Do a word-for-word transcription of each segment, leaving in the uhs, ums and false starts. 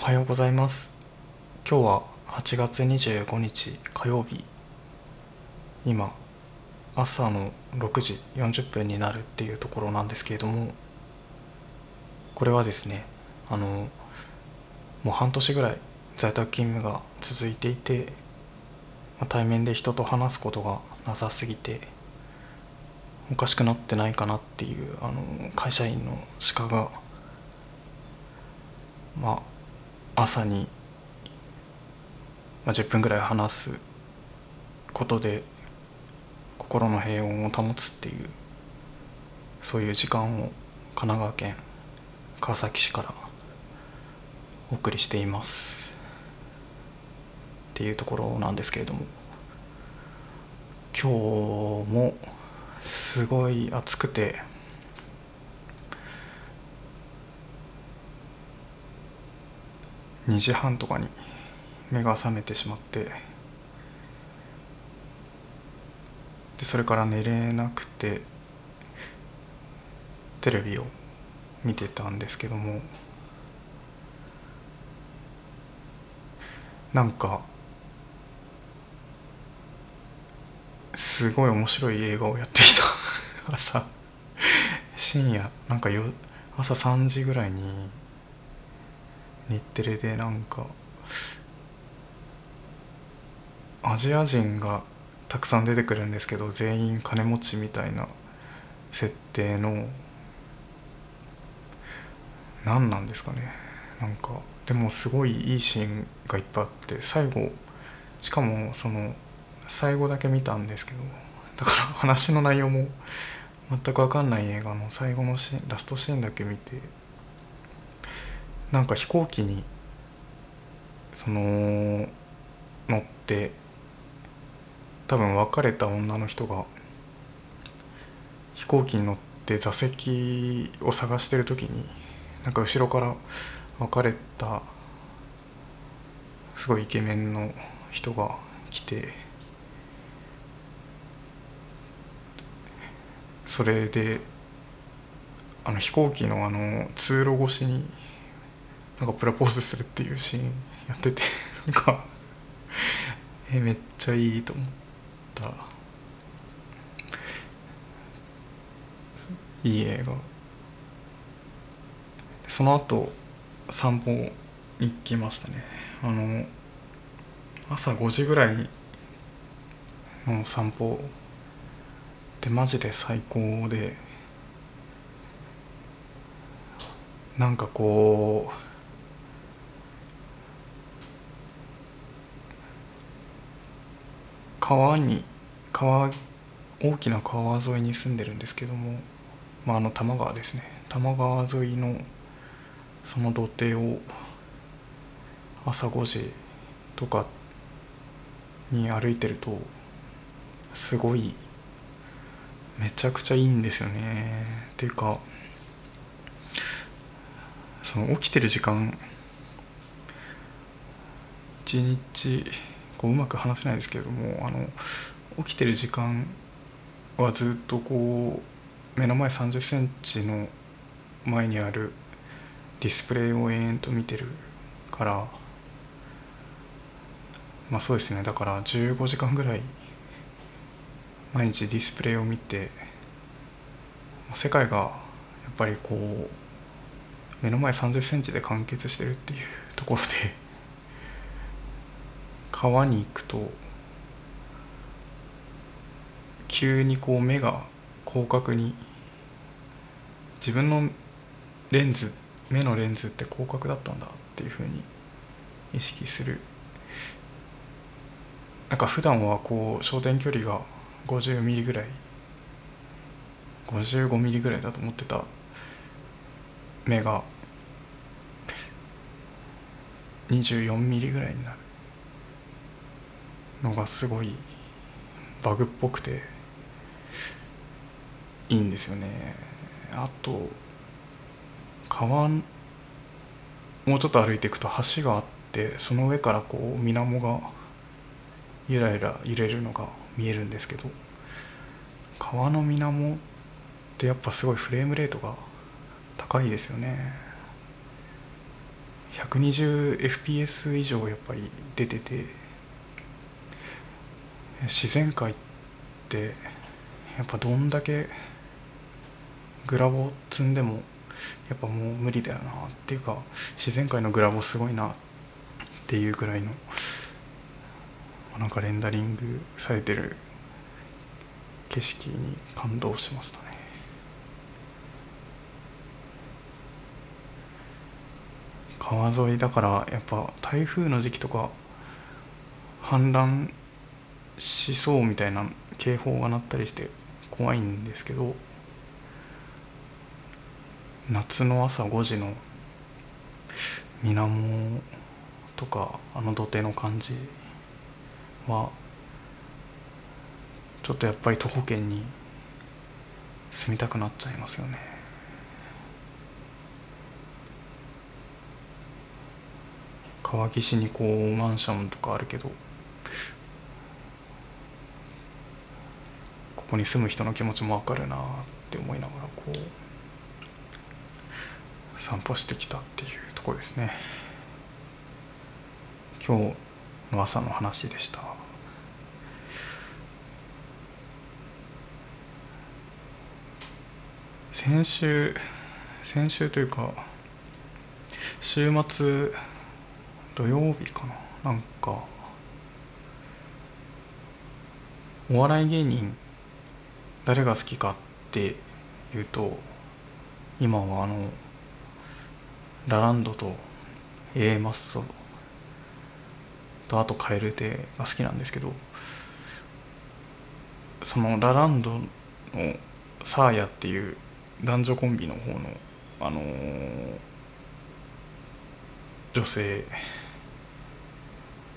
おはようございます。今日ははちがつにじゅうごにち火曜日、今朝のろくじよんじゅっぷんになるっていうところなんですけれども、これはですね、あのもう半年ぐらい在宅勤務が続いていて、対面で人と話すことがなさすぎておかしくなってないかなっていう、あの会社員の歯科が、まあ朝にじゅっぷんぐらい話すことで心の平穏を保つっていう、そういう時間を神奈川県川崎市からお送りしていますっていうところなんですけれども、今日もすごい暑くて、にじはんとかに目が覚めてしまって、でそれから寝れなくてテレビを見てたんですけども、なんかすごい面白い映画をやっていた朝深夜なんかよ朝さんじぐらいに日テレで、なんかアジア人がたくさん出てくるんですけど、全員金持ちみたいな設定の、何なんですかね、なんかでもすごいいいシーンがいっぱいあって、最後しかもその最後だけ見たんですけど、だから話の内容も全く分かんない映画の最後のシーン、ラストシーンだけ見て、なんか飛行機にその乗って、多分別れた女の人が飛行機に乗って座席を探してる時に、なんか後ろから別れたすごいイケメンの人が来て、それであの飛行機のあの通路越しになんかプロポーズするっていうシーンやってて、なんかえめっちゃいいと思った、いい映画。その後散歩に行きましたね。あの朝ごじぐらいの散歩でマジで最高で、なんかこう川に川大きな川沿いに住んでるんですけども、まあ、あの多摩川ですね、多摩川沿いのその土手を朝ごじとかに歩いてると、すごいめちゃくちゃいいんですよね。っていうかその起きてる時間、一日こううまく話せないですけれども、あの起きてる時間はずっとこう目の前さんじゅっセンチの前にあるディスプレイを延々と見てるから、まあそうですね、だからじゅうごじかんぐらい毎日ディスプレイを見て、世界がやっぱりこう目の前さんじゅっセンチで完結してるっていうところで、川に行くと急にこう目が広角に、自分のレンズ、目のレンズって広角だったんだっていうふうに意識する。なんか普段はこう焦点距離がごじゅうミリぐらい、ごじゅうごミリぐらいだと思ってた目がにじゅうよんミリぐらいになるのがすごいバグっぽくていいんですよね。あと川、もうちょっと歩いていくと橋があって、その上からこう水面がゆらゆら揺れるのが見えるんですけど、川の水面ってやっぱすごいフレームレートが高いですよね。ひゃくにじゅうエフピーエス 以上やっぱり出てて、自然界ってやっぱどんだけグラボを積んでもやっぱもう無理だよなっていうか、自然界のグラボすごいなっていうぐらいの、なんかレンダリングされてる景色に感動しましたね。川沿いだからやっぱ台風の時期とか氾濫しそうみたいな警報が鳴ったりして怖いんですけど、夏の朝ごじの水面とかあの土手の感じはちょっとやっぱり徒歩圏に住みたくなっちゃいますよね。川岸にこうマンションとかあるけど、ここに住む人の気持ちも分かるなって思いながらこう散歩してきたっていうところですね。今日の朝の話でした。先週先週というか週末土曜日かな、なんかお笑い芸人誰が好きかっていうと、今はあのラランドと A マッソとあとカエルテが好きなんですけど、そのラランドのサーヤっていう男女コンビの方の、あのー、女性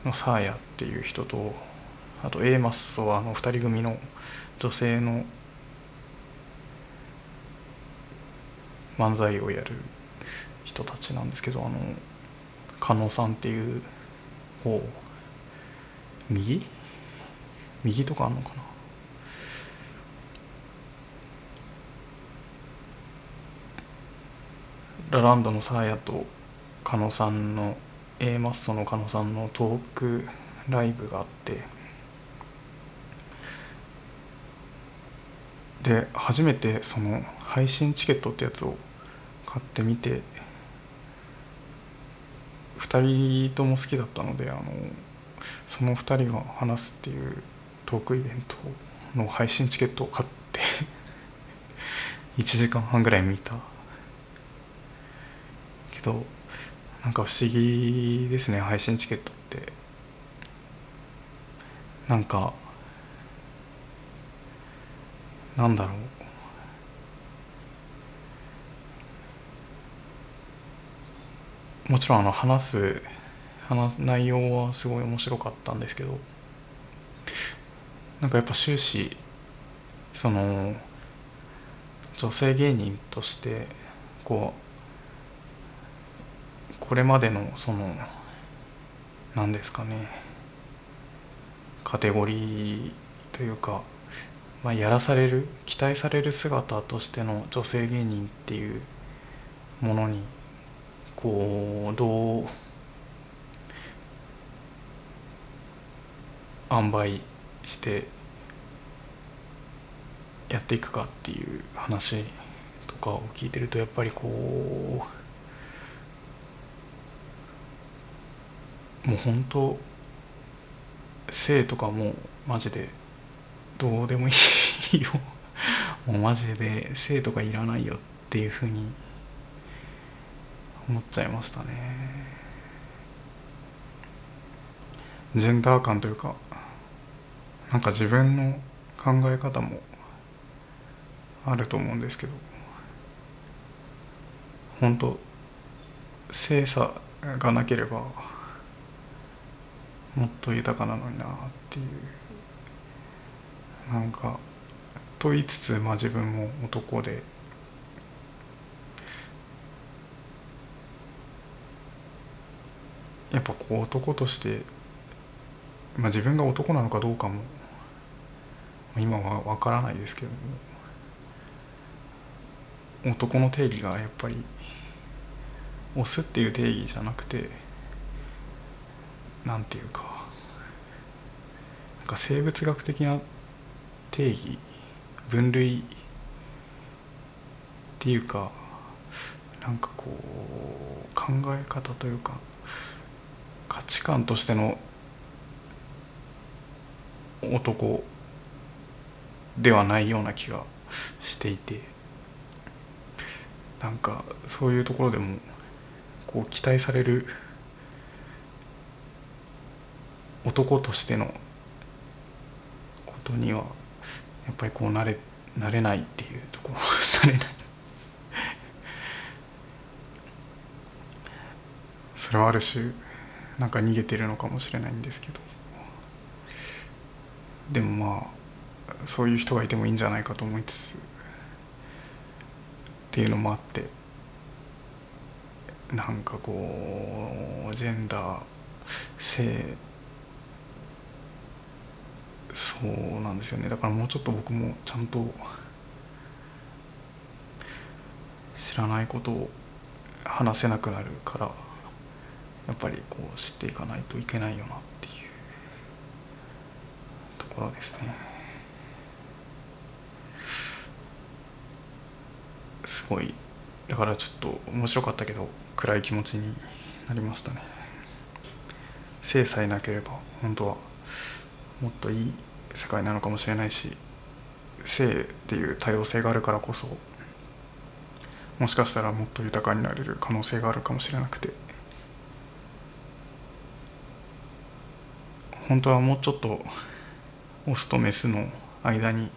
のサーヤっていう人と、あと A マッソはあのふたり組の女性の漫才をやる人たちなんですけど、あの加納さんっていう方、右右とかあんのかな、ラランドのサーヤと加納さんの A マッソの加納さんのトークライブがあって、で初めてその配信チケットってやつを買ってみて、ふたりとも好きだったので、あのそのふたりが話すっていうトークイベントの配信チケットを買っていちじかんはんぐらい見たけど、なんか不思議ですね、配信チケットって。なんかなんだろう、もちろんあの話す話す内容はすごい面白かったんですけど、なんかやっぱ終始その女性芸人としてこうこれまでのその何ですかね、カテゴリーというか、まあやらされる期待される姿としての女性芸人っていうものにこうどう塩梅してやっていくかっていう話とかを聞いてると、やっぱりこうもう本当性とかもうマジでどうでもいいよもうマジで性とかいらないよっていうふうに思っちゃいましたね。ジェンダー感というか、なんか自分の考え方もあると思うんですけど、本当性差がなければもっと豊かなのになっていう、なんかと言いつつ、まあ自分も男で。やっぱこう男として、まあ、自分が男なのかどうかも今は分からないですけども、男の定義がやっぱり押すっていう定義じゃなくて、なんていうか、なんか生物学的な定義、分類っていうか、なんかこう考え方というか価値観としての男ではないような気がしていて、なんかそういうところでもこう期待される男としてのことにはやっぱりこう慣れ慣れないっていうところ慣れないそれはある種なんか逃げてるのかもしれないんですけど、でもまあそういう人がいてもいいんじゃないかと思いつつっていうのもあって、なんかこうジェンダー性、そうなんですよね。だからもうちょっと僕もちゃんと知らないことを話せなくなるから、やっぱりこう知っていかないといけないよなっていうところですね。すごいだからちょっと面白かったけど暗い気持ちになりましたね。性さえなければ本当はもっといい世界なのかもしれないし、性っていう多様性があるからこそもしかしたらもっと豊かになれる可能性があるかもしれなくて、本当はもうちょっとオスとメスの間に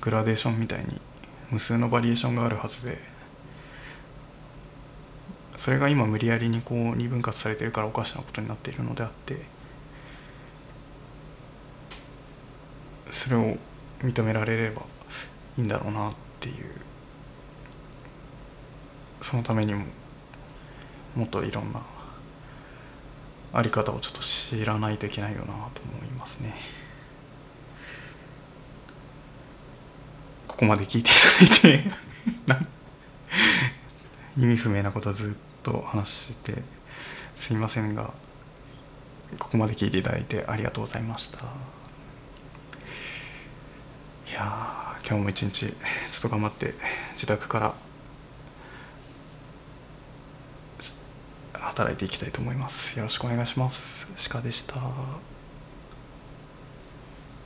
グラデーションみたいに無数のバリエーションがあるはずで、それが今無理やりにこう二分割されてるからおかしなことになっているのであって、それを認められればいいんだろうなっていう、そのためにももっといろんなあり方をちょっと知らないといけないよなと思いますね。ここまで聞いていただいて意味不明なことをずっと話してすいませんが、ここまで聞いていただいてありがとうございました。いや今日も一日ちょっと頑張って、自宅から働いていきたいと思います。よろしくお願いします。シカでした。